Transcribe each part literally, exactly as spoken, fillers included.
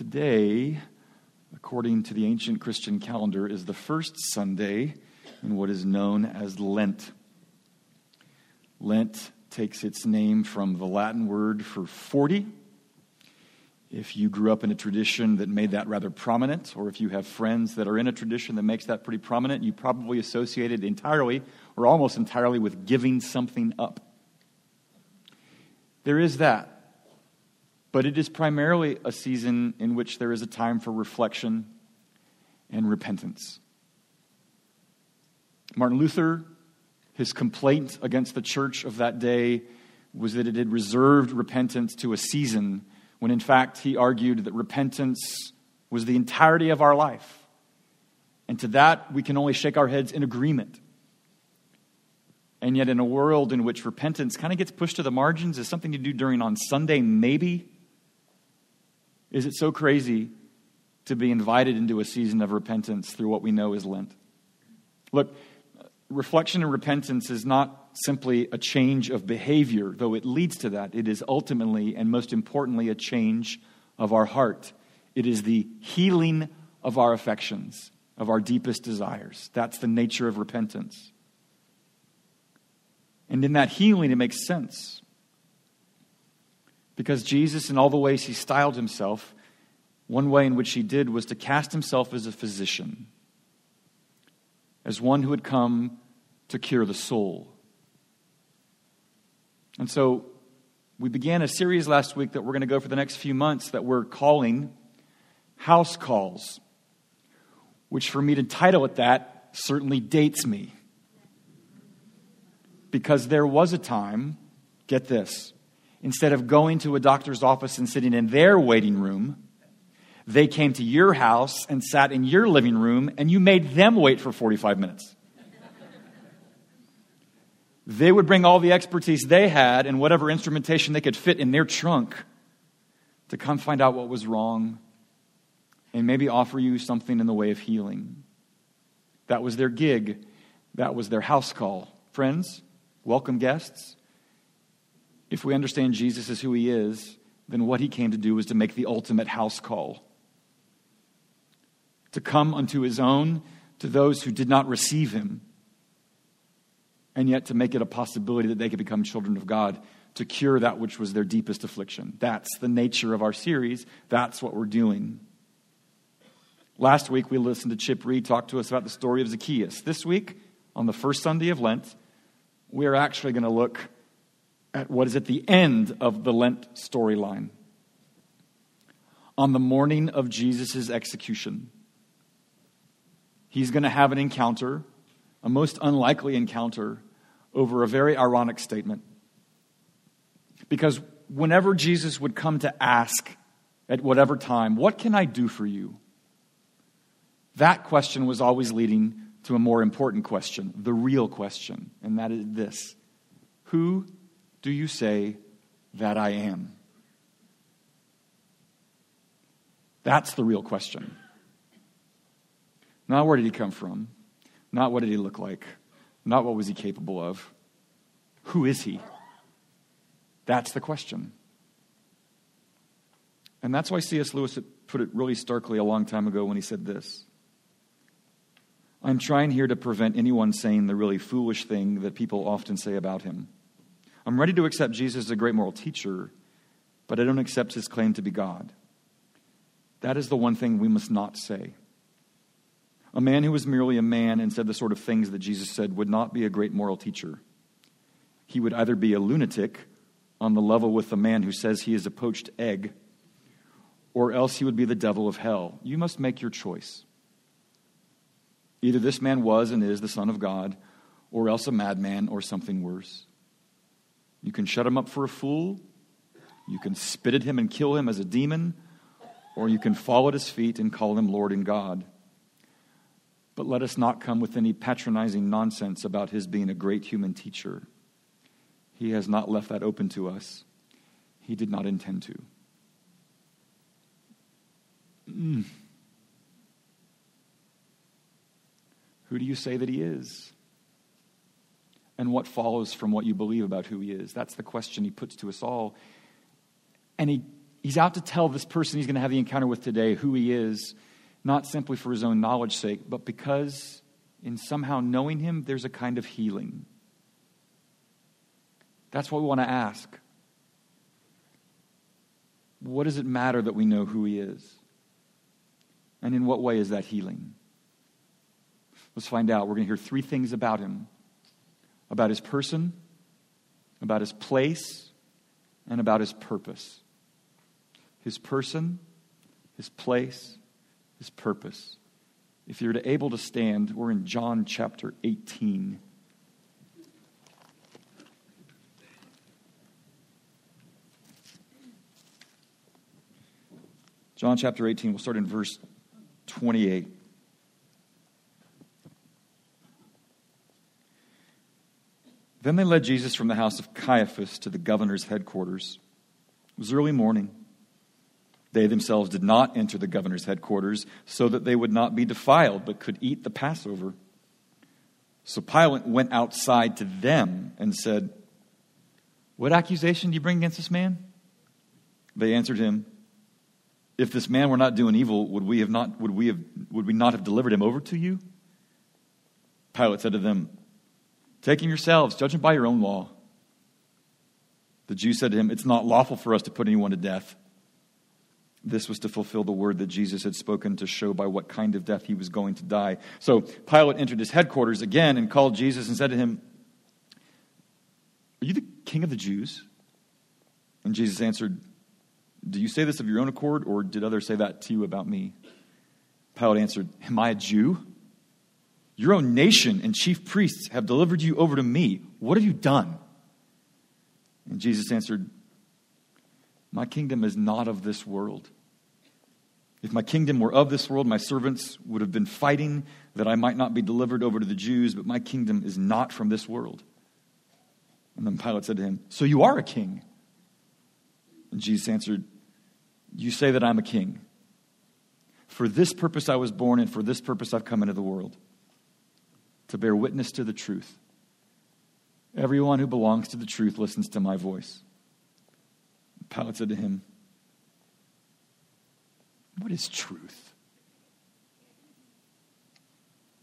Today, according to the ancient Christian calendar, is the first Sunday in what is known as Lent. Lent takes its name from the Latin word for forty. If you grew up in a tradition that made that rather prominent, or if you have friends that are in a tradition that makes that pretty prominent, you probably associate it entirely or almost entirely with giving something up. There is that. But it is primarily a season in which there is a time for reflection and repentance. Martin Luther, his complaint against the church of that day was that it had reserved repentance to a season when, in fact, he argued that repentance was the entirety of our life. And to that, we can only shake our heads in agreement. And yet, in a world in which repentance kind of gets pushed to the margins as something you do during on Sunday, maybe, is it so crazy to be invited into a season of repentance through what we know is Lent? Look, reflection and repentance is not simply a change of behavior, though it leads to that. It is ultimately and most importantly a change of our heart. It is the healing of our affections, of our deepest desires. That's the nature of repentance. And in that healing, it makes sense. Because Jesus, in all the ways he styled himself, one way in which he did was to cast himself as a physician, as one who had come to cure the soul. And so we began a series last week that we're going to go for the next few months that we're calling House Calls, which for me to title it that certainly dates me. Because there was a time, get this, instead of going to a doctor's office and sitting in their waiting room, they came to your house and sat in your living room, and you made them wait for forty-five minutes. They would bring all the expertise they had and whatever instrumentation they could fit in their trunk to come find out what was wrong and maybe offer you something in the way of healing. That was their gig. That was their house call. Friends, welcome guests. If we understand Jesus as who he is, then what he came to do was to make the ultimate house call. To come unto his own, to those who did not receive him, and yet to make it a possibility that they could become children of God, to cure that which was their deepest affliction. That's the nature of our series. That's what we're doing. Last week, we listened to Chip Reed talk to us about the story of Zacchaeus. This week, on the first Sunday of Lent, we are actually going to look at what is at the end of the Lent storyline. On the morning of Jesus' execution, he's going to have an encounter, a most unlikely encounter, over a very ironic statement. Because whenever Jesus would come to ask at whatever time, "What can I do for you?" that question was always leading to a more important question, the real question, and that is this: who do you say that I am? That's the real question. Not where did he come from? Not what did he look like? Not what was he capable of? Who is he? That's the question. And that's why C S. Lewis put it really starkly a long time ago when he said this: "I'm trying here to prevent anyone saying the really foolish thing that people often say about him. I'm ready to accept Jesus as a great moral teacher, but I don't accept his claim to be God. That is the one thing we must not say. A man who was merely a man and said the sort of things that Jesus said would not be a great moral teacher. He would either be a lunatic on the level with the man who says he is a poached egg, or else he would be the devil of hell. You must make your choice. Either this man was and is the Son of God, or else a madman or something worse. You can shut him up for a fool, you can spit at him and kill him as a demon, or you can fall at his feet and call him Lord and God. But let us not come with any patronizing nonsense about his being a great human teacher. He has not left that open to us. He did not intend to." Mm. Who do you say that he is? And what follows from what you believe about who he is? That's the question he puts to us all. And he, he's out to tell this person he's going to have the encounter with today who he is, not simply for his own knowledge's sake, but because in somehow knowing him, there's a kind of healing. That's what we want to ask. What does it matter that we know who he is? And in what way is that healing? Let's find out. We're going to hear three things about him. About his person, about his place, and about his purpose. His person, his place, his purpose. If you're able to stand, we're in John chapter eighteen. John chapter eighteen, we'll start in verse twenty-eight. Then they led Jesus from the house of Caiaphas to the governor's headquarters. It was early morning. They themselves did not enter the governor's headquarters so that they would not be defiled, but could eat the Passover. So Pilate went outside to them and said, "What accusation do you bring against this man?" They answered him, "If this man were not doing evil, would we have not would we have would we not have delivered him over to you?" Pilate said to them, "Take him yourselves, judge him by your own law." The Jews said to him, "It's not lawful for us to put anyone to death." This was to fulfill the word that Jesus had spoken, to show by what kind of death he was going to die. So Pilate entered his headquarters again and called Jesus and said to him, "Are you the king of the Jews?" And Jesus answered, "Do you say this of your own accord, or did others say that to you about me?" Pilate answered, "Am I a Jew? Your own nation and chief priests have delivered you over to me. What have you done?" And Jesus answered, "My kingdom is not of this world. If my kingdom were of this world, my servants would have been fighting that I might not be delivered over to the Jews, but my kingdom is not from this world." And then Pilate said to him, "So you are a king?" And Jesus answered, "You say that I'm a king. For this purpose I was born, and for this purpose I've come into the world, to bear witness to the truth. Everyone who belongs to the truth listens to my voice." Pilate said to him, "What is truth?"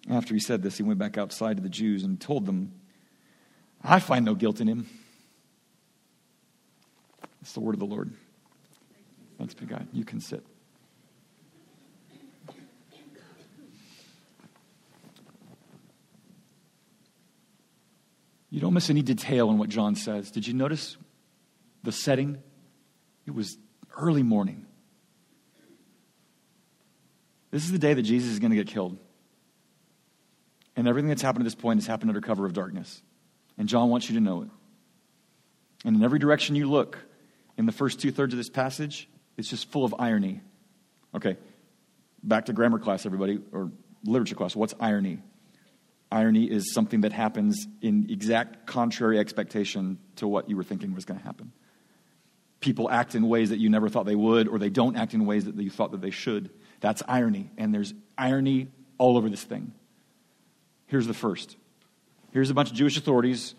After he said this, he went back outside to the Jews and told them, "I find no guilt in him." It's the word of the Lord. Thanks be to God. You can sit. You don't miss any detail in what John says. Did you notice the setting? It was early morning. This is the day that Jesus is going to get killed. And everything that's happened at this point has happened under cover of darkness. And John wants you to know it. And in every direction you look, in the first two-thirds of this passage, it's just full of irony. Okay, back to grammar class, everybody, or literature class. What's irony? Irony is something that happens in exact contrary expectation to what you were thinking was going to happen. People act in ways that you never thought they would, or they don't act in ways that you thought that they should. That's irony, and there's irony all over this thing. Here's the first. Here's a bunch of Jewish authorities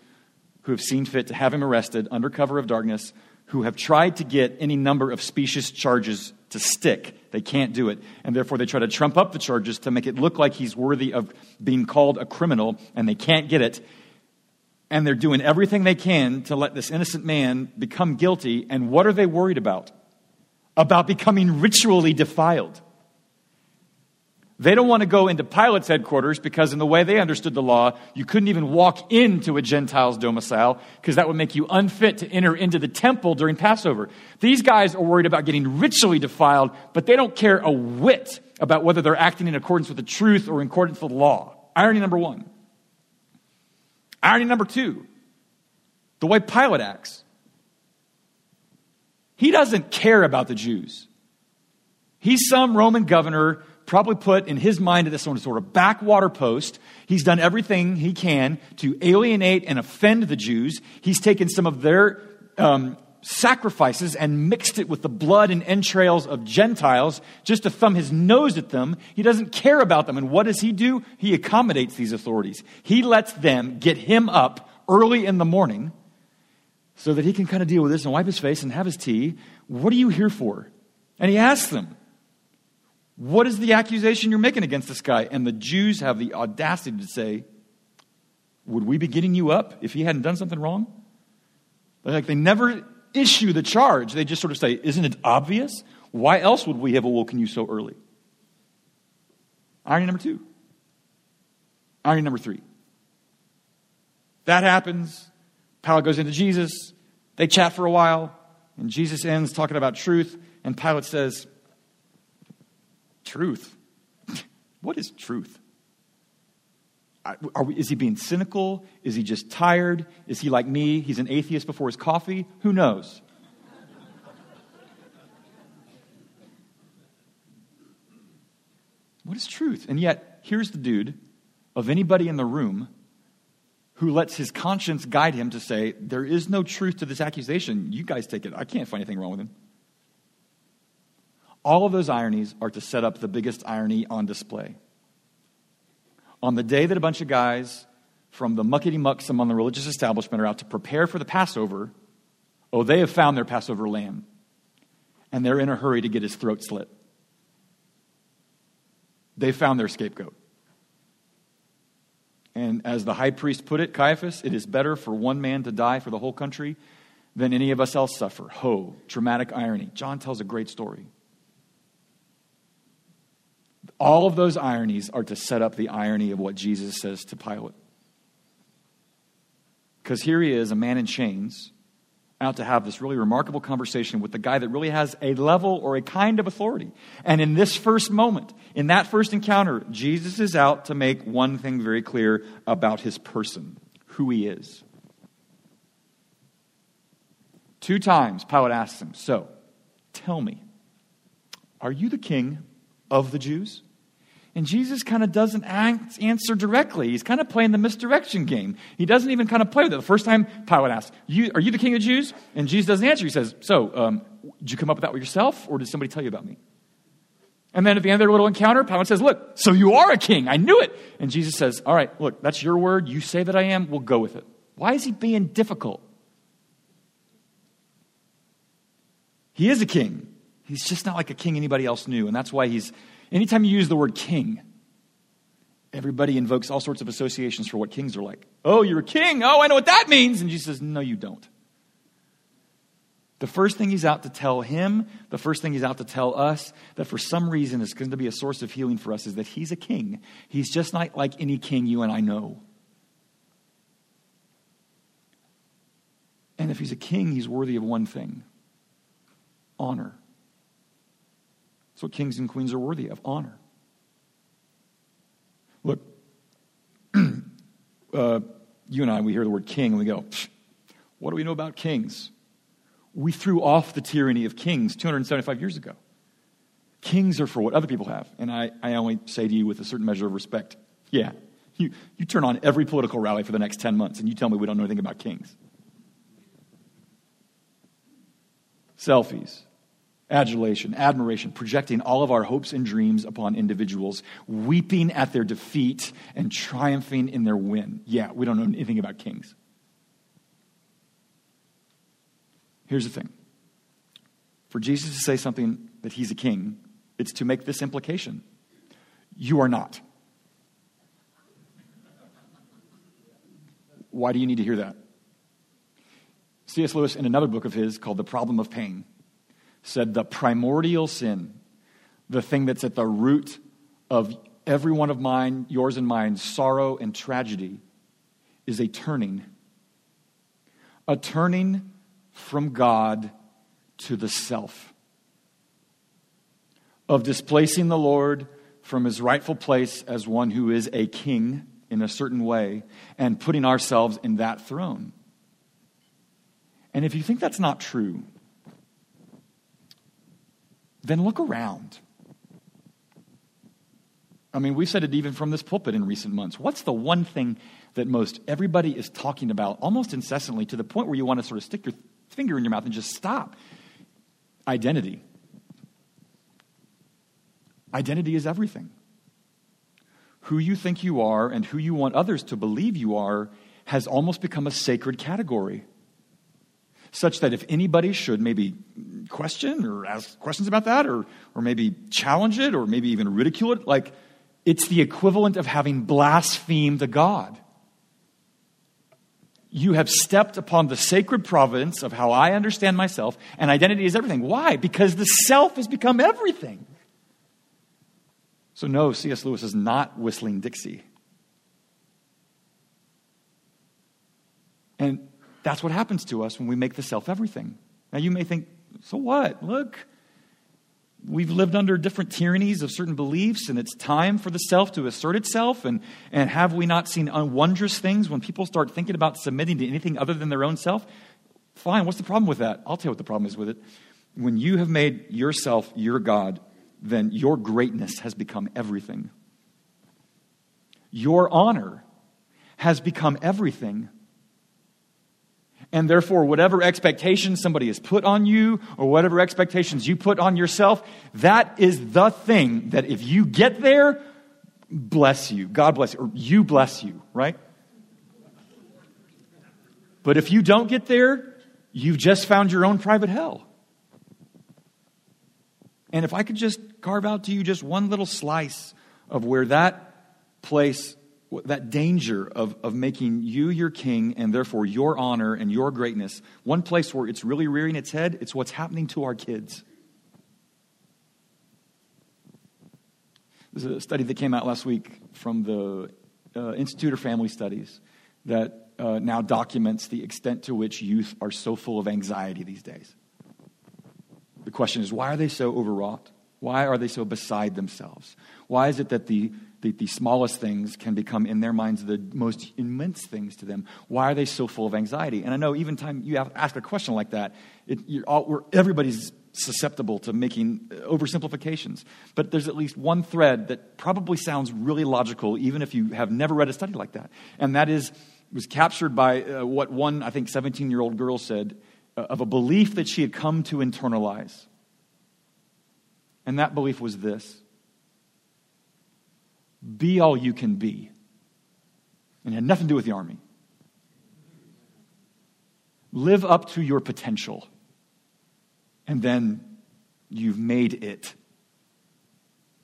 who have seen fit to have him arrested under cover of darkness, who have tried to get any number of specious charges to stick. They can't do it. And therefore they try to trump up the charges to make it look like he's worthy of being called a criminal, and they can't get it. And they're doing everything they can to let this innocent man become guilty. And what are they worried about? About becoming ritually defiled. They don't want to go into Pilate's headquarters because in the way they understood the law, you couldn't even walk into a Gentile's domicile because that would make you unfit to enter into the temple during Passover. These guys are worried about getting ritually defiled, but they don't care a whit about whether they're acting in accordance with the truth or in accordance with the law. Irony number one. Irony number two, the way Pilate acts. He doesn't care about the Jews. He's some Roman governor, probably put in his mind at this sort of backwater post. He's done everything he can to alienate and offend the Jews. He's taken some of their um, sacrifices and mixed it with the blood and entrails of Gentiles just to thumb his nose at them. He doesn't care about them. And what does he do? He accommodates these authorities. He lets them get him up early in the morning so that he can kind of deal with this and wipe his face and have his tea. What are you here for? And he asks them, what is the accusation you're making against this guy? And the Jews have the audacity to say, would we be getting you up if he hadn't done something wrong? Like, they never issue the charge. They just sort of say, isn't it obvious? Why else would we have awoken you so early? Irony number two. Irony number three. That happens. Pilate goes into Jesus. They chat for a while. And Jesus ends talking about truth. And Pilate says, truth? What is truth? Are we, is he being cynical? Is he just tired? Is he like me? He's an atheist before his coffee? Who knows? What is truth? And yet, here's the dude of anybody in the room who lets his conscience guide him to say, there is no truth to this accusation. You guys take it. I can't find anything wrong with him. All of those ironies are to set up the biggest irony on display. On the day that a bunch of guys from the muckety-mucks among the religious establishment are out to prepare for the Passover, oh, they have found their Passover lamb, and they're in a hurry to get his throat slit. They found their scapegoat. And as the high priest put it, Caiaphas, it is better for one man to die for the whole country than any of us else suffer. Ho, dramatic irony. John tells a great story. All of those ironies are to set up the irony of what Jesus says to Pilate. Because here he is, a man in chains, out to have this really remarkable conversation with the guy that really has a level or a kind of authority. And in this first moment, in that first encounter, Jesus is out to make one thing very clear about his person, who he is. Two times, Pilate asks him, so, tell me, are you the king of the Jews? And Jesus kind of doesn't act, answer directly. He's kind of playing the misdirection game. He doesn't even kind of play with it. The first time Pilate asks, you, are you the king of Jews? And Jesus doesn't answer. He says, so, um, did you come up with that yourself, or did somebody tell you about me? And then at the end of their little encounter, Pilate says, look, so you are a king. I knew it. And Jesus says, all right, look, that's your word. You say that I am. We'll go with it. Why is he being difficult? He is a king. He's just not like a king anybody else knew. And that's why he's, anytime you use the word king, everybody invokes all sorts of associations for what kings are like. Oh, you're a king. Oh, I know what that means. And Jesus says, no, you don't. The first thing he's out to tell him, the first thing he's out to tell us, that for some reason is going to be a source of healing for us, is that he's a king. He's just not like any king you and I know. And if he's a king, he's worthy of one thing: honor. That's what kings and queens are worthy of, honor. Look, uh, you and I, we hear the word king and we go, what do we know about kings? We threw off the tyranny of kings two hundred seventy-five years ago. Kings are for what other people have. And I, I only say to you with a certain measure of respect, yeah, you, you turn on every political rally for the next ten months and you tell me we don't know anything about kings. Selfies. Adulation, admiration, projecting all of our hopes and dreams upon individuals, weeping at their defeat and triumphing in their win. Yeah, we don't know anything about kings. Here's the thing. For Jesus to say something that he's a king, it's to make this implication: you are not. Why do you need to hear that? C S Lewis, in another book of his called The Problem of Pain, said the primordial sin, the thing that's at the root of every one of mine, yours and mine, sorrow and tragedy, is a turning. A turning from God to the self. Of displacing the Lord from his rightful place as one who is a king in a certain way and putting ourselves in that throne. And if you think that's not true, then look around. I mean, we've said it even from this pulpit in recent months. What's the one thing that most everybody is talking about almost incessantly, to the point where you want to sort of stick your finger in your mouth and just stop? Identity. Identity is everything. Who you think you are and who you want others to believe you are has almost become a sacred category. such that if anybody should maybe question or ask questions about that, or or maybe challenge it, or maybe even ridicule it, like it's the equivalent of having blasphemed a God. You have stepped upon the sacred providence of how I understand myself, and identity is everything. Why? Because the self has become everything. So no, C S. Lewis is not whistling Dixie. And that's what happens to us when we make the self everything. Now you may think, so what? Look, we've lived under different tyrannies of certain beliefs, and it's time for the self to assert itself. And, and have we not seen wondrous things when people start thinking about submitting to anything other than their own self? Fine, what's the problem with that? I'll tell you what the problem is with it. When you have made yourself your God, then your greatness has become everything. Your honor has become everything. And therefore, whatever expectations somebody has put on you, or whatever expectations you put on yourself, that is the thing that if you get there, bless you. God bless you. Or you bless you, right? But if you don't get there, you've just found your own private hell. And if I could just carve out to you just one little slice of where that place, that danger of, of making you your king and therefore your honor and your greatness, one place where it's really rearing its head, it's what's happening to our kids. There's a study that came out last week from the uh, Institute of Family Studies that uh, now documents the extent to which youth are so full of anxiety these days. The question is, why are they so overwrought? Why are they so beside themselves? Why is it that the The, the smallest things can become, in their minds, the most immense things to them? Why are they so full of anxiety? And I know even time you have, ask a question like that, it, you're all, we're, everybody's susceptible to making oversimplifications. But there's at least one thread that probably sounds really logical, even if you have never read a study like that. And that is, was captured by uh, what one, I think, seventeen-year-old girl said uh, of a belief that she had come to internalize. And that belief was this: be all you can be. And it had nothing to do with the army. Live up to your potential. And then you've made it.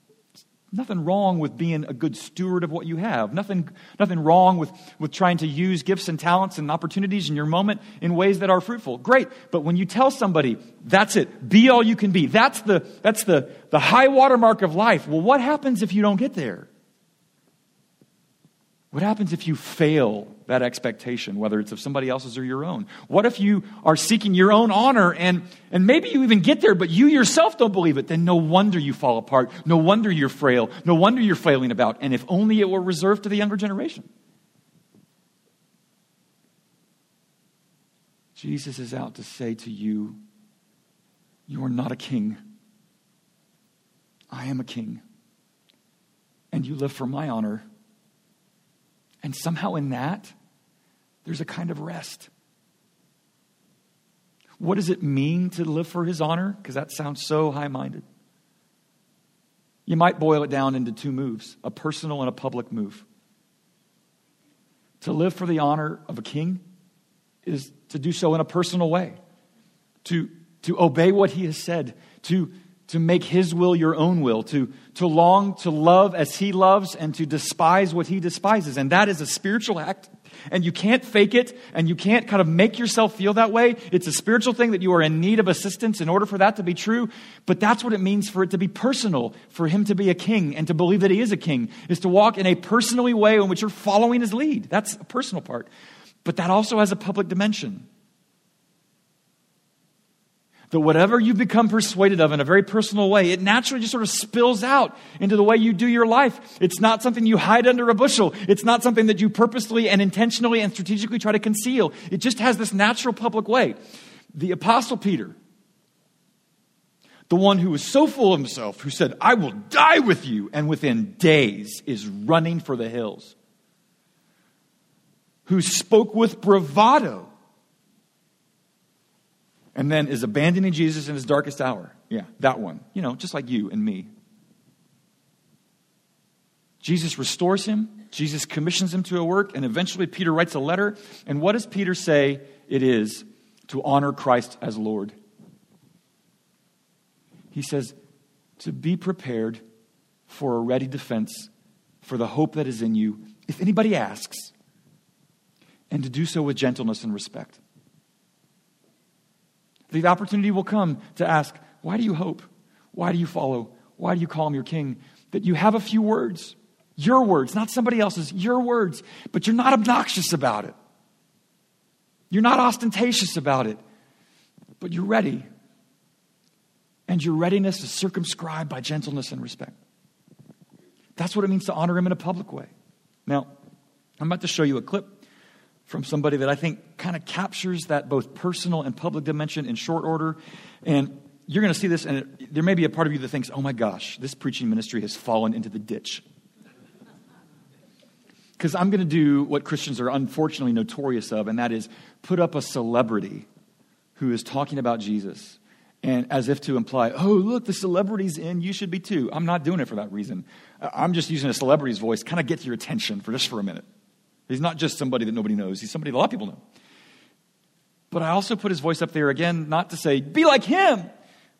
There's nothing wrong with being a good steward of what you have. Nothing, nothing wrong with, with trying to use gifts and talents and opportunities in your moment in ways that are fruitful. Great. But when you tell somebody, that's it, be all you can be, that's the, that's the, the high watermark of life. Well, what happens if you don't get there? What happens if you fail that expectation, whether it's of somebody else's or your own? What if you are seeking your own honor and, and maybe you even get there, but you yourself don't believe it? Then no wonder you fall apart. No wonder you're frail. No wonder you're flailing about. And if only it were reserved to the younger generation. Jesus is out to say to you, you are not a king. I am a king. And you live for my honor. And somehow in that, there's a kind of rest. What does it mean to live for his honor? Because that sounds so high-minded. You might boil it down into two moves, a personal and a public move. To live for the honor of a king is to do so in a personal way, to, to obey what he has said, to to make his will your own will, to, to long to love as he loves and to despise what he despises. And that is a spiritual act. And you can't fake it, and you can't kind of make yourself feel that way. It's a spiritual thing that you are in need of assistance in order for that to be true. But that's what it means for it to be personal, for him to be a king and to believe that he is a king, is to walk in a personally way in which you're following his lead. That's a personal part. But that also has a public dimension. That whatever you become persuaded of in a very personal way, it naturally just sort of spills out into the way you do your life. It's not something you hide under a bushel. It's not something that you purposely and intentionally and strategically try to conceal. It just has this natural public way. The Apostle Peter, the one who was so full of himself, who said, I will die with you, and within days is running for the hills, who spoke with bravado, and then is abandoning Jesus in his darkest hour. Yeah, that one. You know, just like you and me. Jesus restores him. Jesus commissions him to a work. And eventually Peter writes a letter. And what does Peter say it is to honor Christ as Lord. He says to be prepared for a ready defense for the hope that is in you, if anybody asks, and to do so with gentleness and respect. The opportunity will come to ask, why do you hope? Why do you follow? Why do you call him your king? That you have a few words, your words, not somebody else's, your words, but you're not obnoxious about it. You're not ostentatious about it, but you're ready. And your readiness is circumscribed by gentleness and respect. That's what it means to honor him in a public way. Now, I'm about to show you a clip from somebody that I think kind of captures that both personal and public dimension in short order. And you're going to see this, and it, there may be a part of you that thinks, oh my gosh, this preaching ministry has fallen into the ditch. Because I'm going to do what Christians are unfortunately notorious of, and that is put up a celebrity who is talking about Jesus. And as if to imply, oh, look, the celebrity's in, you should be too. I'm not doing it for that reason. I'm just using a celebrity's voice, kind of get your attention for just for a minute. He's not just somebody that nobody knows. He's somebody that a lot of people know. But I also put his voice up there again, not to say, be like him,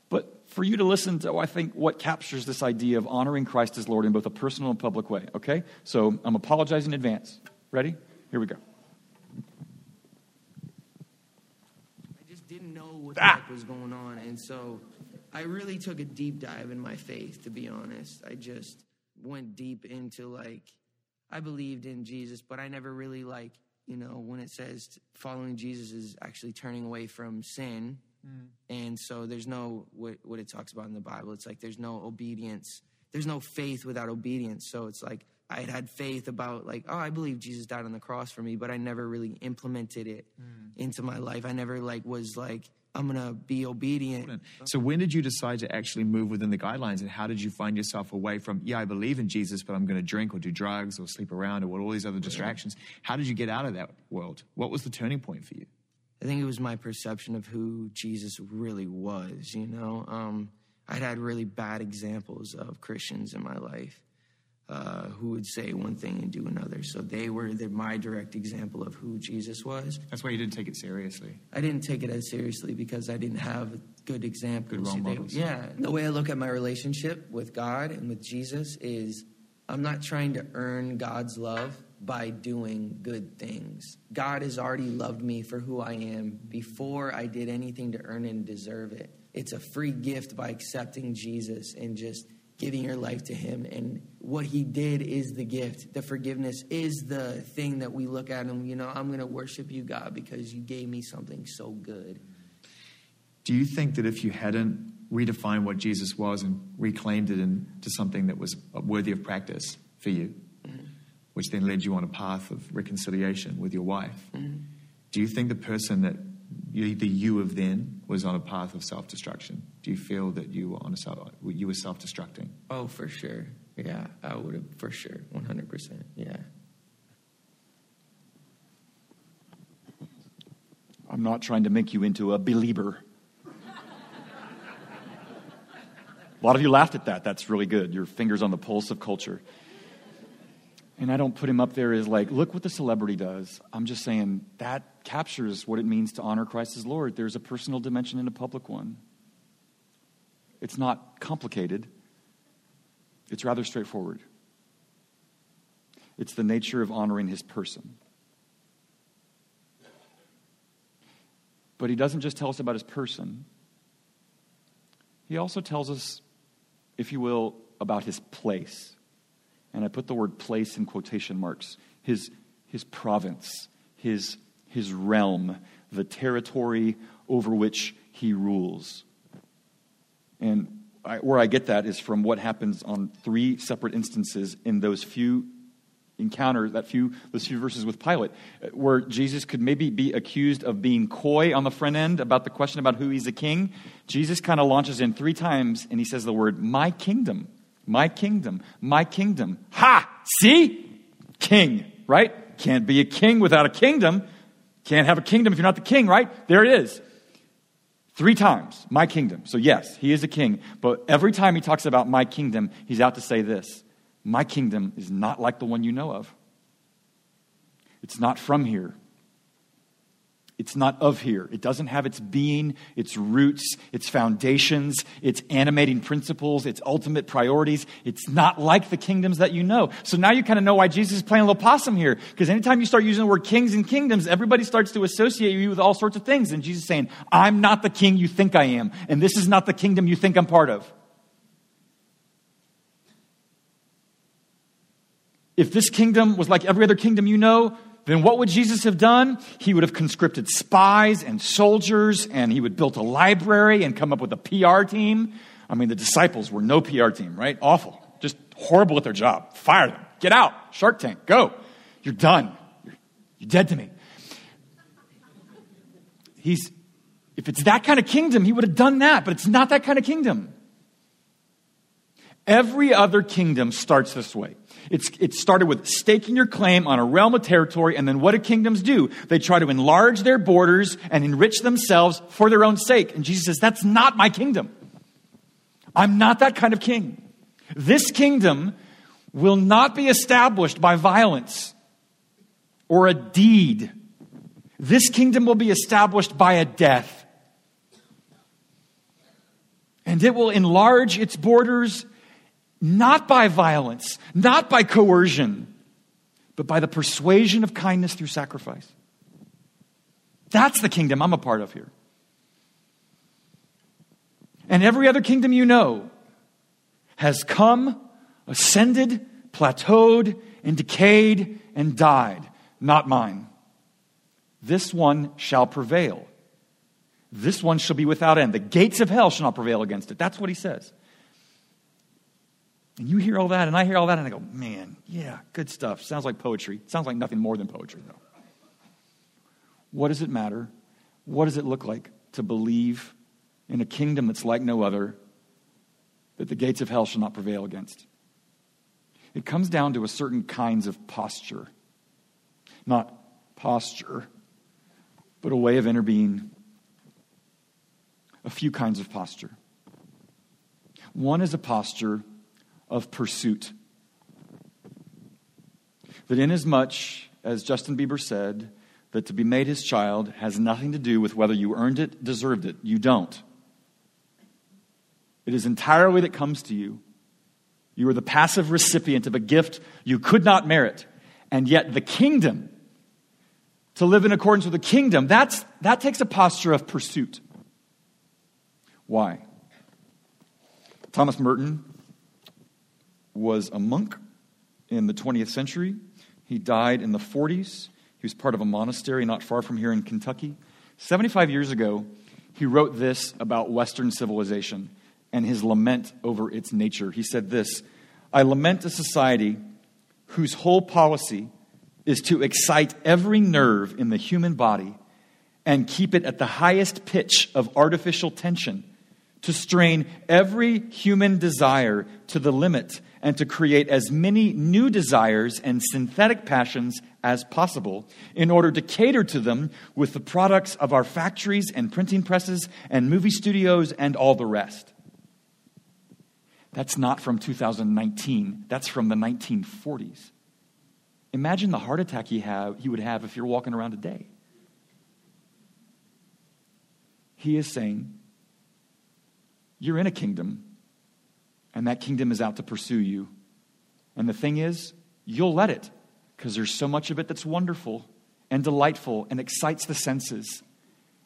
but for you to listen to, I think, what captures this idea of honoring Christ as Lord in both a personal and public way, okay? So I'm apologizing in advance. Ready? Here we go. I just didn't know what the ah. heck was going on, and so I really took a deep dive in my faith, to be honest. I just went deep into, like, I believed in Jesus, but I never really, like, you know, when it says following Jesus is actually turning away from sin. Mm. And so there's no, what, what it talks about in the Bible, it's like there's no obedience. There's no faith without obedience. So it's like I had had faith about, like, oh, I believe Jesus died on the cross for me, but I never really implemented it mm. into my life. I never, like, was like, I'm going to be obedient. So when did you decide to actually move within the guidelines, and how did you find yourself away from, yeah, I believe in Jesus, but I'm going to drink or do drugs or sleep around or what, all these other distractions? How did you get out of that world? What was the turning point for you? I think it was my perception of who Jesus really was, you know. Um, I'd had really bad examples of Christians in my life uh, who would say one thing and do another. So they were the, my direct example of who Jesus was. That's why you didn't take it seriously. I didn't take it as seriously because I didn't have good examples. Good role models. They, yeah. The way I look at my relationship with God and with Jesus is I'm not trying to earn God's love by doing good things. God has already loved me for who I am before I did anything to earn and deserve it. It's a free gift by accepting Jesus and just giving your life to him. And what he did is the gift. The forgiveness is the thing that we look at and, you know, I'm going to worship you, God, because you gave me something so good. Do you think that if you hadn't redefined what Jesus was and reclaimed it into something that was worthy of practice for you, which then led you on a path of reconciliation with your wife. Mm-hmm. Do you think the person that, you, the you of then, was on a path of self-destruction? Do you feel that you were on a self, you were self-destructing? Oh, for sure. Yeah, I would have, for sure, one hundred percent, yeah. I'm not trying to make you into a believer. A lot of you laughed at that. That's really good. Your finger's on the pulse of culture. And I don't put him up there as like, look what the celebrity does. I'm just saying that captures what it means to honor Christ as Lord. There's a personal dimension and a public one. It's not complicated. It's rather straightforward. It's the nature of honoring his person. But he doesn't just tell us about his person. He also tells us, if you will, about his place. And I put the word place in quotation marks, his his province, his his realm, the territory over which he rules. And I, where I get that is from what happens on three separate instances in those few encounters, that few those few verses with Pilate, where Jesus could maybe be accused of being coy on the front end about the question about who he's a king. Jesus kind of launches in three times and he says the word, my kingdom. My kingdom, my kingdom. Ha! See? King, right? Can't be a king without a kingdom. Can't have a kingdom if you're not the king, right? There it is. Three times, my kingdom. So yes, he is a king. But every time he talks about my kingdom, he's out to say this. My kingdom is not like the one you know of. It's not from here. it's not of here. It doesn't have its being, its roots, its foundations, its animating principles, its ultimate priorities. It's not like the kingdoms that you know. So now you kind of know why Jesus is playing a little possum here. Because anytime you start using the word kings and kingdoms, everybody starts to associate you with all sorts of things. And Jesus is saying, I'm not the king you think I am. And this is not the kingdom you think I'm part of. If this kingdom was like every other kingdom you know, then what would Jesus have done? He would have conscripted spies and soldiers, and he would have built a library and come up with a P R team. I mean, the disciples were no P R team, right? Awful. Just horrible at their job. Fire them. Get out. Shark Tank. Go. You're done. You're, you're dead to me. He's, if it's that kind of kingdom, he would have done that, but it's not that kind of kingdom. Every other kingdom starts this way. It's, it started with staking your claim on a realm of territory, and then what do kingdoms do? They try to enlarge their borders and enrich themselves for their own sake. And Jesus says, that's not my kingdom. I'm not that kind of king. This kingdom will not be established by violence or a deed. This kingdom will be established by a death. And it will enlarge its borders not by violence, not by coercion, but by the persuasion of kindness through sacrifice. That's the kingdom I'm a part of here. And every other kingdom you know has come, ascended, plateaued, and decayed, and died. Not mine. This one shall prevail. This one shall be without end. The gates of hell shall not prevail against it. That's what he says. And you hear all that, and I hear all that, and I go, man, yeah, good stuff. Sounds like poetry. Sounds like nothing more than poetry, though. What does it matter? What does it look like to believe in a kingdom that's like no other, that the gates of hell shall not prevail against? It comes down to a certain kinds of posture. Not posture, but a way of interbeing. A few kinds of posture. One is a posture of pursuit. That inasmuch as Justin Bieber said that to be made his child has nothing to do with whether you earned it, deserved it. You don't. It is entirely that comes to you. You are the passive recipient of a gift you could not merit. And yet the kingdom, to live in accordance with the kingdom, that's that takes a posture of pursuit. Why? Thomas Merton was a monk in the twentieth century. He died in the forties. He was part of a monastery not far from here in Kentucky. seventy-five years ago, he wrote this about Western civilization and his lament over its nature. He said this, "I lament a society whose whole policy is to excite every nerve in the human body and keep it at the highest pitch of artificial tension, to strain every human desire to the limit and to create as many new desires and synthetic passions as possible in order to cater to them with the products of our factories and printing presses and movie studios and all the rest." That's not from two thousand nineteen. That's from the nineteen forties. Imagine the heart attack he, have, he would have if you're walking around today. He is saying, you're in a kingdom, and that kingdom is out to pursue you. And the thing is, you'll let it, because there's so much of it that's wonderful and delightful and excites the senses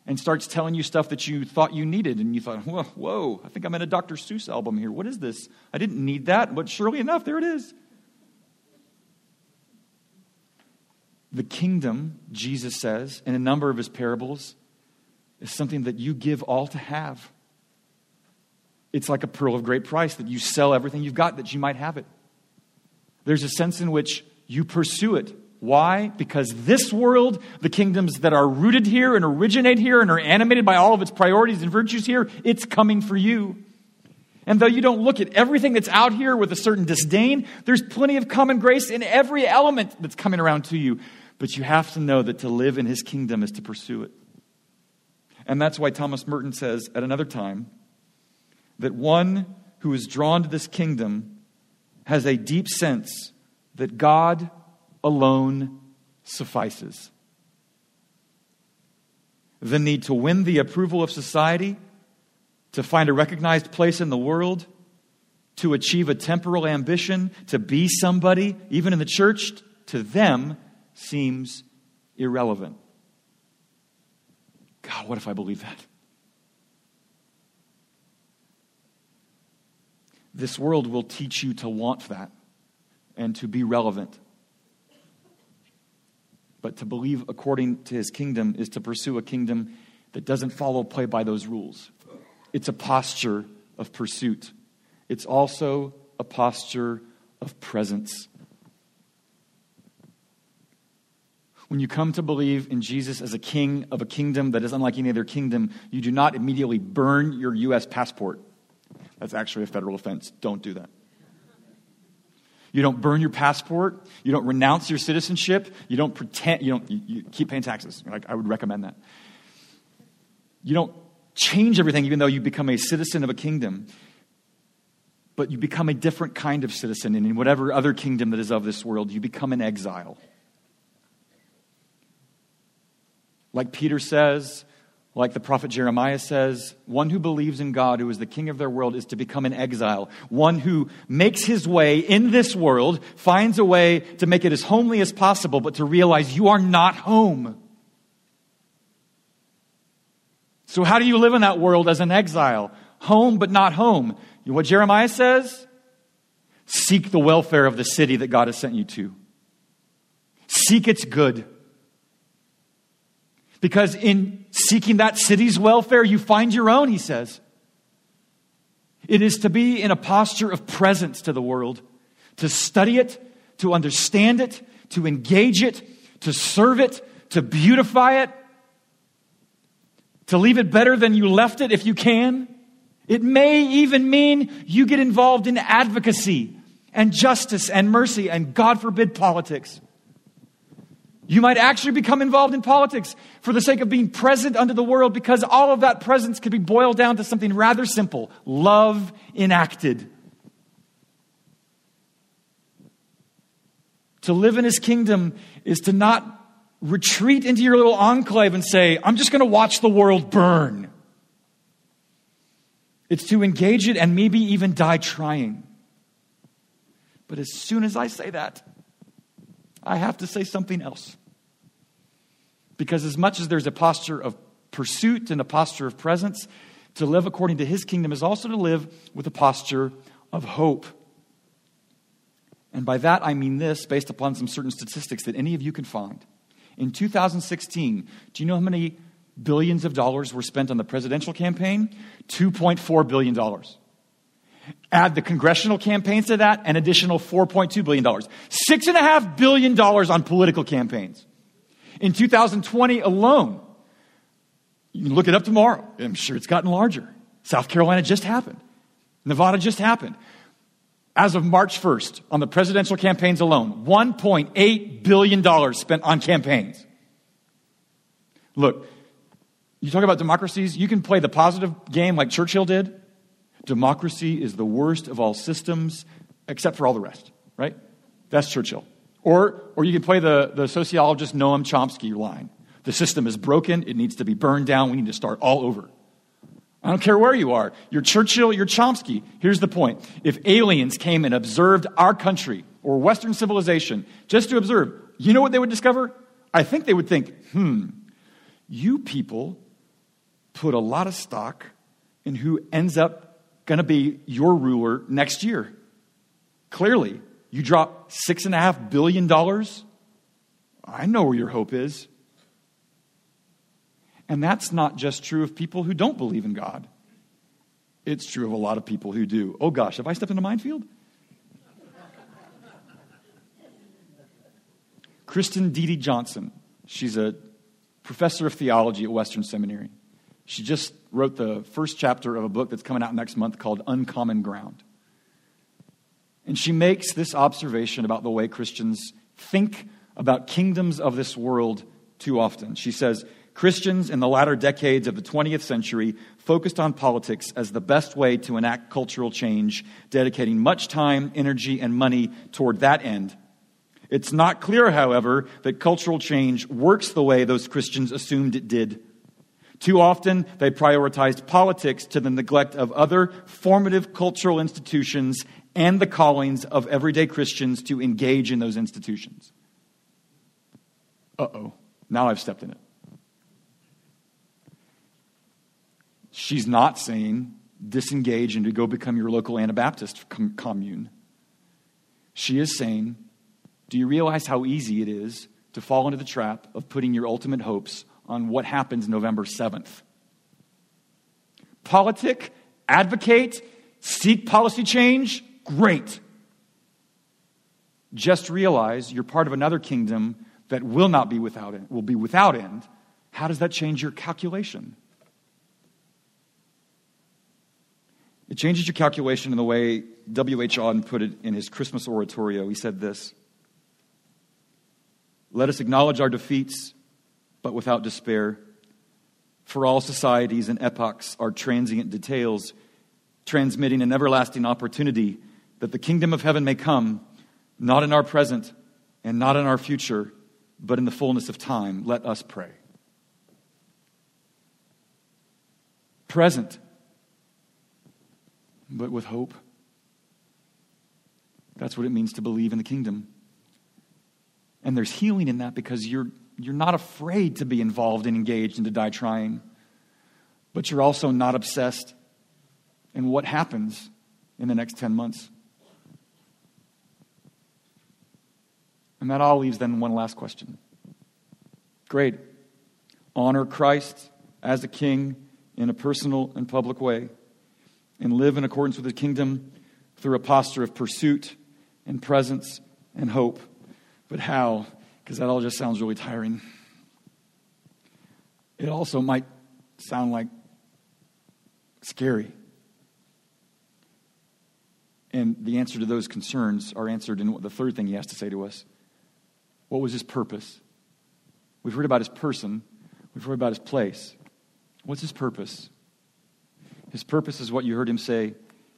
and starts telling you stuff that you thought you needed. And you thought, whoa, whoa, I think I'm in a Doctor Seuss album here. What is this? I didn't need that, but surely enough, there it is. The kingdom, Jesus says, in a number of his parables, is something that you give all to have. It's like a pearl of great price that you sell everything you've got that you might have it. There's a sense in which you pursue it. Why? Because this world, the kingdoms that are rooted here and originate here and are animated by all of its priorities and virtues here, it's coming for you. And though you don't look at everything that's out here with a certain disdain, there's plenty of common grace in every element that's coming around to you. But you have to know that to live in his kingdom is to pursue it. And that's why Thomas Merton says at another time, that one who is drawn to this kingdom has a deep sense that God alone suffices. the need to win the approval of society, to find a recognized place in the world, to achieve a temporal ambition, to be somebody, even in the church, to them seems irrelevant. God, what if I believe that? This world will teach you to want that and to be relevant. But to believe according to his kingdom is to pursue a kingdom that doesn't follow play by those rules. It's a posture of pursuit. It's also a posture of presence. When you come to believe in Jesus as a king of a kingdom that is unlike any other kingdom, you do not immediately burn your U S passport. That's actually a federal offense. Don't do that. You don't burn your passport. You don't renounce your citizenship. You don't pretend. You don't you, you keep paying taxes. Like, I would recommend that. You don't change everything, even though you become a citizen of a kingdom. But you become a different kind of citizen. And in whatever other kingdom that is of this world, you become an exile. Like Peter says, like the prophet Jeremiah says, one who believes in God, who is the king of their world, is to become an exile. One who makes his way in this world, finds a way to make it as homely as possible, but to realize you are not home. So how do you live in that world as an exile? Home, but not home. You know what Jeremiah says? Seek the welfare of the city that God has sent you to. Seek its good. Because in seeking that city's welfare, you find your own, he says. It is to be in a posture of presence to the world, to study it, to understand it, to engage it, to serve it, to beautify it, to leave it better than you left it if you can. It may even mean you get involved in advocacy and justice and mercy and, God forbid, politics. You might actually become involved in politics for the sake of being present unto the world, because all of that presence could be boiled down to something rather simple: love enacted. To live in his kingdom is to not retreat into your little enclave and say, I'm just going to watch the world burn. It's to engage it and maybe even die trying. But as soon as I say that, I have to say something else. Because as much as there's a posture of pursuit and a posture of presence, to live according to his kingdom is also to live with a posture of hope. And by that I mean this, based upon some certain statistics that any of you can find. In two thousand sixteen, do you know how many billions of dollars were spent on the presidential campaign? two point four billion dollars. Add the congressional campaigns to that, an additional four point two billion dollars. six point five billion dollars on political campaigns. In two thousand twenty alone, you can look it up tomorrow. I'm sure it's gotten larger. South Carolina just happened. Nevada just happened. As of March first, on the presidential campaigns alone, one point eight billion dollars spent on campaigns. Look, you talk about democracies, you can play the positive game like Churchill did. Democracy is the worst of all systems, except for all the rest, right? That's Churchill. Or or you can play the, the sociologist Noam Chomsky line. The system is broken. It needs to be burned down. We need to start all over. I don't care where you are. You're Churchill, you're Chomsky. Here's the point. If aliens came and observed our country or Western civilization just to observe, you know what they would discover? I think they would think, hmm, you people put a lot of stock in who ends up going to be your ruler next year. Clearly, you drop six and a half billion dollars. I know where your hope is. And that's not just true of people who don't believe in God. It's true of a lot of people who do. Oh gosh, have I stepped into a minefield? Kristen Dee Dee Johnson. She's a professor of theology at Western Seminary. She just wrote the first chapter of a book that's coming out next month called Uncommon Ground. And she makes this observation about the way Christians think about kingdoms of this world too often. She says, Christians in the latter decades of the twentieth century focused on politics as the best way to enact cultural change, dedicating much time, energy, and money toward that end. It's not clear, however, that cultural change works the way those Christians assumed it did. Too often, they prioritized politics to the neglect of other formative cultural institutions and the callings of everyday Christians to engage in those institutions. Uh-oh, now I've stepped in it. She's not saying disengage and to go become your local Anabaptist commune. She is saying, do you realize how easy it is to fall into the trap of putting your ultimate hopes on what happens November seventh? Politic, advocate, seek policy change, great. Just realize you're part of another kingdom that will not be without end, will be without end. How does that change your calculation? It changes your calculation in the way W H Auden put it in his Christmas oratorio. He said this: let us acknowledge our defeats, but without despair. For all societies and epochs are transient details, transmitting an everlasting opportunity that the kingdom of heaven may come, not in our present and not in our future, but in the fullness of time. Let us pray. Present, but with hope. That's what it means to believe in the kingdom. And there's healing in that, because you're you're not afraid to be involved and engaged and to die trying. But you're also not obsessed in what happens in the next ten months. And that all leaves then one last question. Great. Honor Christ as a king in a personal and public way, and live in accordance with the kingdom through a posture of pursuit and presence and hope. But how? Because that all just sounds really tiring. It also might sound like scary. And the answer to those concerns are answered in the third thing he has to say to us. What was his purpose? We've heard about his person. We've heard about his place. What's his purpose? His purpose is what you heard him say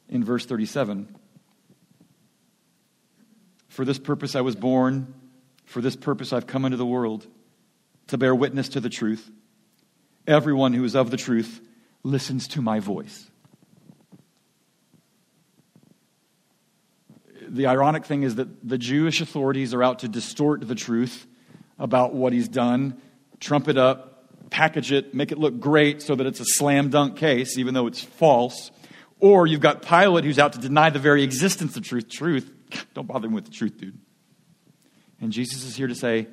in verse thirty-seven. For this purpose I was born, for this purpose I've come into the world, to bear witness to the truth. Everyone who is of the truth listens to my voice. The ironic thing is that the Jewish authorities are out to distort the truth about what he's done, trump it up, package it, make it look great so that it's a slam dunk case, even though it's false. Or you've got Pilate, who's out to deny the very existence of truth. Truth, don't bother him with the truth, dude. And Jesus is here to say,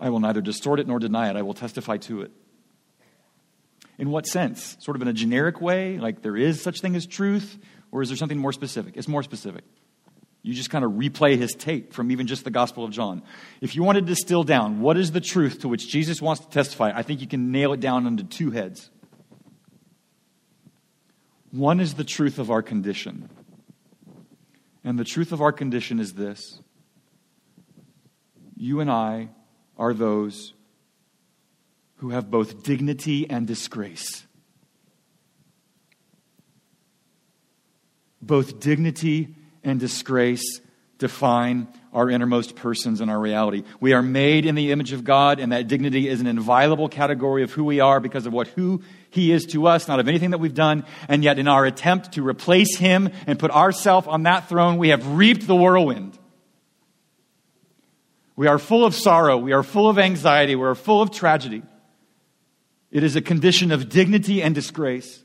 I will neither distort it nor deny it. I will testify to it. In what sense? Sort of in a generic way, like there is such thing as truth? Or is there something more specific? It's more specific. You just kind of replay his tape from even just the Gospel of John. If you wanted to distill down what is the truth to which Jesus wants to testify, I think you can nail it down into two heads. One is the truth of our condition. And the truth of our condition is this: you and I are those who have both dignity and disgrace. Both dignity and and disgrace define our innermost persons and our reality. We are made in the image of God, and that dignity is an inviolable category of who we are because of what who he is to us, not of anything that we've done. And yet in our attempt to replace him and put ourselves on that throne, we have reaped the whirlwind. We are full of sorrow. We are full of anxiety. We are full of tragedy. It is a condition of dignity and disgrace.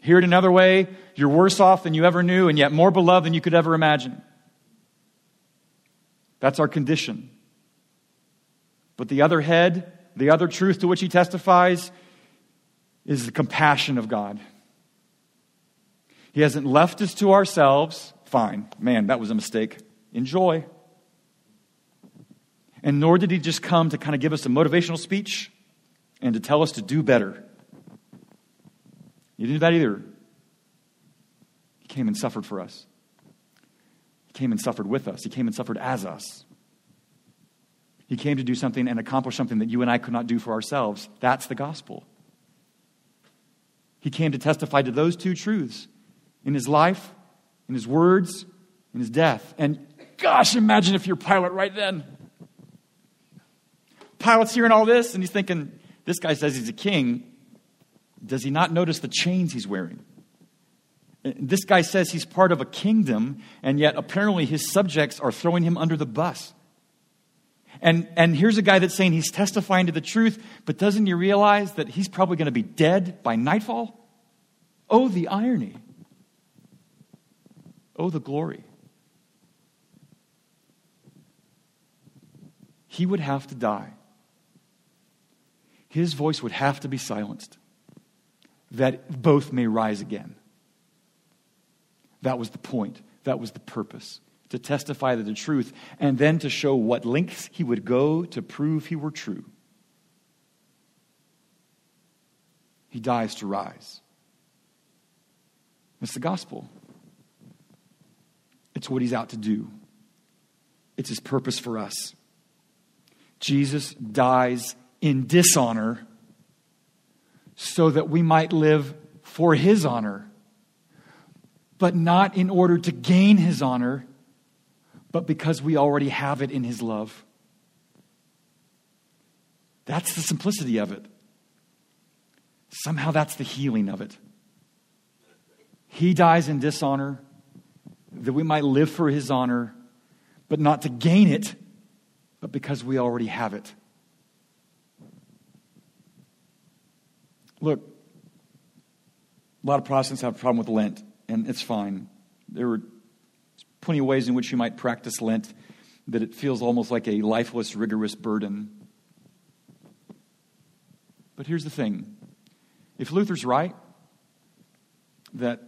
Hear it another way: you're worse off than you ever knew, and yet more beloved than you could ever imagine. That's our condition. But the other head, the other truth to which he testifies, is the compassion of God. He hasn't left us to ourselves. Fine, man, that was a mistake. Enjoy. And nor did he just come to kind of give us a motivational speech and to tell us to do better. He didn't do that either. He came and suffered for us. He came and suffered with us. He came and suffered as us. He came to do something and accomplish something that you and I could not do for ourselves. That's the gospel. He came to testify to those two truths in his life, in his words, in his death. And gosh, imagine if you're Pilate right then. Pilate's hearing all this and he's thinking, this guy says he's a king, does he not notice the chains he's wearing? This guy says he's part of a kingdom, and yet apparently his subjects are throwing him under the bus. And and here's a guy that's saying he's testifying to the truth, but doesn't he realize that he's probably going to be dead by nightfall? Oh, the irony. Oh, the glory. He would have to die. His voice would have to be silenced, that both may rise again. That was the point. That was the purpose, to testify to the truth, and then to show what lengths he would go to prove he were true. He dies to rise. It's the gospel. It's what he's out to do. It's his purpose for us. Jesus dies in dishonor so that we might live for his honor, but not in order to gain his honor, but because we already have it in his love. That's the simplicity of it. Somehow that's the healing of it. He dies in dishonor that we might live for his honor, but not to gain it, but because we already have it. Look, a lot of Protestants have a problem with Lent, and it's fine. There are plenty of ways in which you might practice Lent that it feels almost like a lifeless, rigorous burden. But here's the thing. If Luther's right, that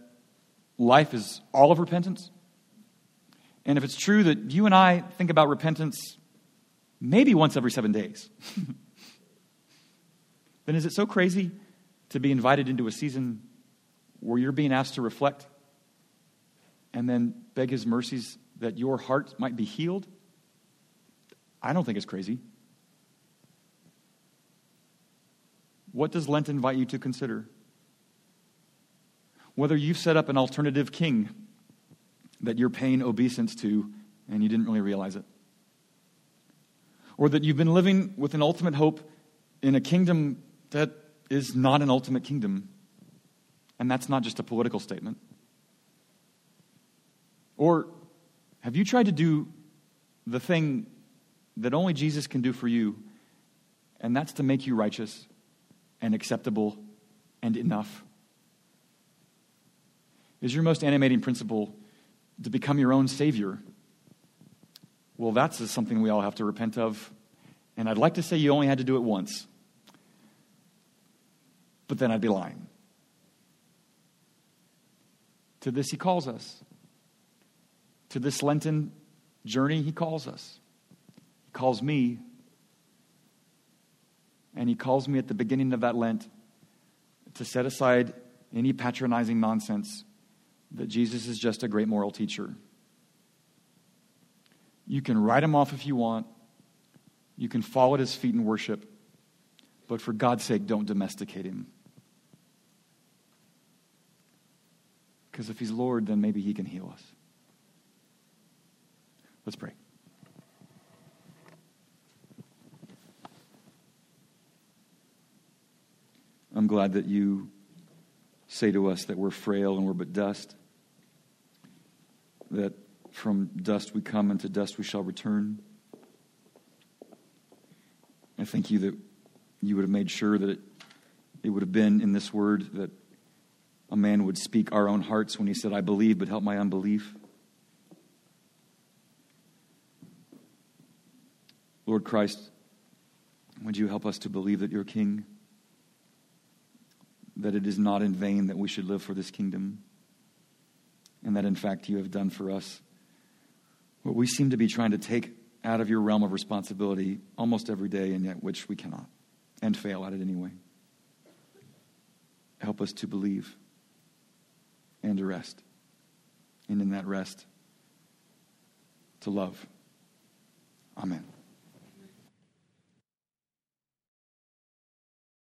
life is all of repentance, and if it's true that you and I think about repentance maybe once every seven days, then is it so crazy to be invited into a season where you're being asked to reflect and then beg his mercies that your heart might be healed? I don't think it's crazy. What does Lent invite you to consider? Whether you've set up an alternative king that you're paying obeisance to and you didn't really realize it. Or that you've been living with an ultimate hope in a kingdom that is not an ultimate kingdom. And that's not just a political statement. Or have you tried to do the thing that only Jesus can do for you, and that's to make you righteous and acceptable and enough? Is your most animating principle to become your own savior? Well, that's something we all have to repent of, and I'd like to say you only had to do it once, but then I'd be lying. To this he calls us. To this Lenten journey he calls us. He calls me. And he calls me at the beginning of that Lent to set aside any patronizing nonsense that Jesus is just a great moral teacher. You can write him off if you want. You can fall at his feet in worship. But for God's sake, don't domesticate him. Because if he's Lord, then maybe he can heal us. Let's pray. I'm glad that you say to us that we're frail and we're but dust, that from dust we come and to dust we shall return. I thank you that you would have made sure that it, it would have been in this word that a man would speak our own hearts when he said, I believe, but help my unbelief. Lord Christ, would you help us to believe that you're King, that it is not in vain that we should live for this kingdom, and that in fact you have done for us what we seem to be trying to take out of your realm of responsibility almost every day, and yet which we cannot, and fail at it anyway. Help us to believe and to rest. And in that rest, to love. Amen.